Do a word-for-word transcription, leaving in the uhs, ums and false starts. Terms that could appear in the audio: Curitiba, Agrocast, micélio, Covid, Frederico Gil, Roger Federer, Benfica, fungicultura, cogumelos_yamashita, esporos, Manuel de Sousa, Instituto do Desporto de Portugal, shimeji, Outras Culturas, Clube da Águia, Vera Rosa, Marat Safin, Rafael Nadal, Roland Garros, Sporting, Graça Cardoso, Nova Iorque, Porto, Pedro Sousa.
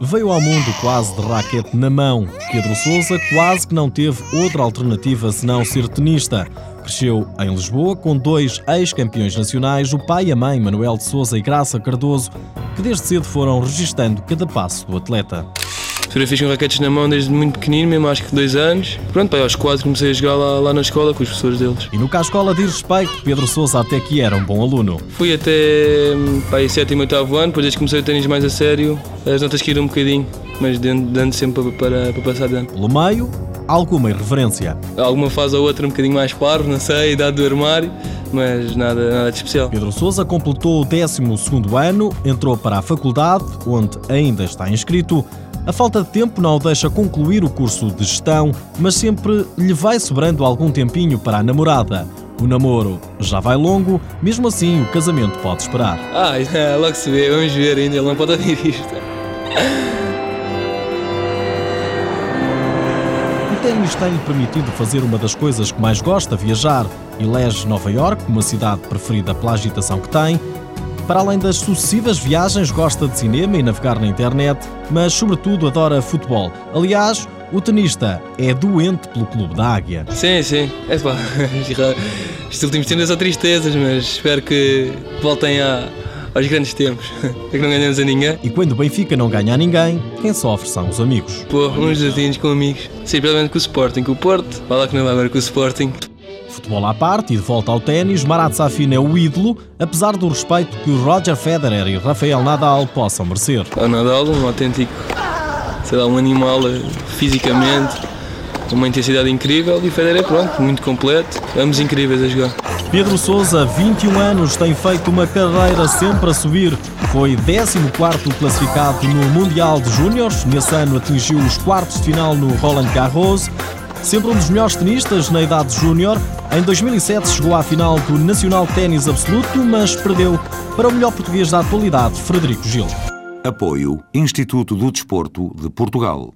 Veio ao mundo quase de raquete na mão. Pedro Sousa quase que não teve outra alternativa senão ser tenista. Cresceu em Lisboa com dois ex-campeões nacionais, o pai e a mãe, Manuel de Sousa e Graça Cardoso, que desde cedo foram registando cada passo do atleta. Eu fiz com raquetes na mão desde muito pequenino, mesmo acho que dois anos. Pronto, pai, aos quatro comecei a jogar lá, lá na escola com os professores deles. E no que a escola diz respeito, Pedro Sousa até que era um bom aluno. Fui até pai, sétimo e oitavo ano, depois desde que comecei o ténis mais a sério, as notas caíram um bocadinho, mas dando sempre para, para, para passar de ano. Pelo meio, alguma irreverência. Alguma fase ou outra um bocadinho mais parvo, não sei, idade do armário, mas nada, nada de especial. Pedro Sousa completou o décimo segundo ano, entrou para a faculdade, onde ainda está inscrito. A falta de tempo não o deixa concluir o curso de gestão, mas sempre lhe vai sobrando algum tempinho para a namorada. O namoro já vai longo, mesmo assim o casamento pode esperar. Ah, logo se vê, vamos ver ainda, ele não pode ouvir isto. O ténis tem-lhe permitido fazer uma das coisas que mais gosta, viajar. Elege Nova Iorque como a cidade preferida pela agitação que tem. Para além das sucessivas viagens, gosta de cinema e navegar na internet, mas sobretudo adora futebol. Aliás, o tenista é doente pelo Clube da Águia. Sim, sim. É pá, estes últimos tempos são tristezas, mas espero que voltem a, aos grandes tempos. É que não ganhamos a ninguém. E quando o Benfica não ganha a ninguém, quem sofre são os amigos. Pô, uns latinhos com amigos. Sim, provavelmente com o Sporting, com o Porto. Vai lá que não vai agora com o Sporting. Futebol à parte e de volta ao ténis, Marat Safin é o ídolo, apesar do respeito que o Roger Federer e Rafael Nadal possam merecer. O Nadal é um autêntico, sei lá, um animal fisicamente, uma intensidade incrível, e o Federer, pronto, muito completo, ambos incríveis a jogar. Pedro Sousa, vinte e um anos, tem feito uma carreira sempre a subir. Foi décimo quarto classificado no Mundial de Júniores, nesse ano atingiu os quartos de final no Roland Garros. Sempre um dos melhores tenistas na idade júnior, em dois mil e sete chegou à final do Nacional Ténis Absoluto, mas perdeu para o melhor português da atualidade, Frederico Gil. Apoio Instituto do Desporto de Portugal.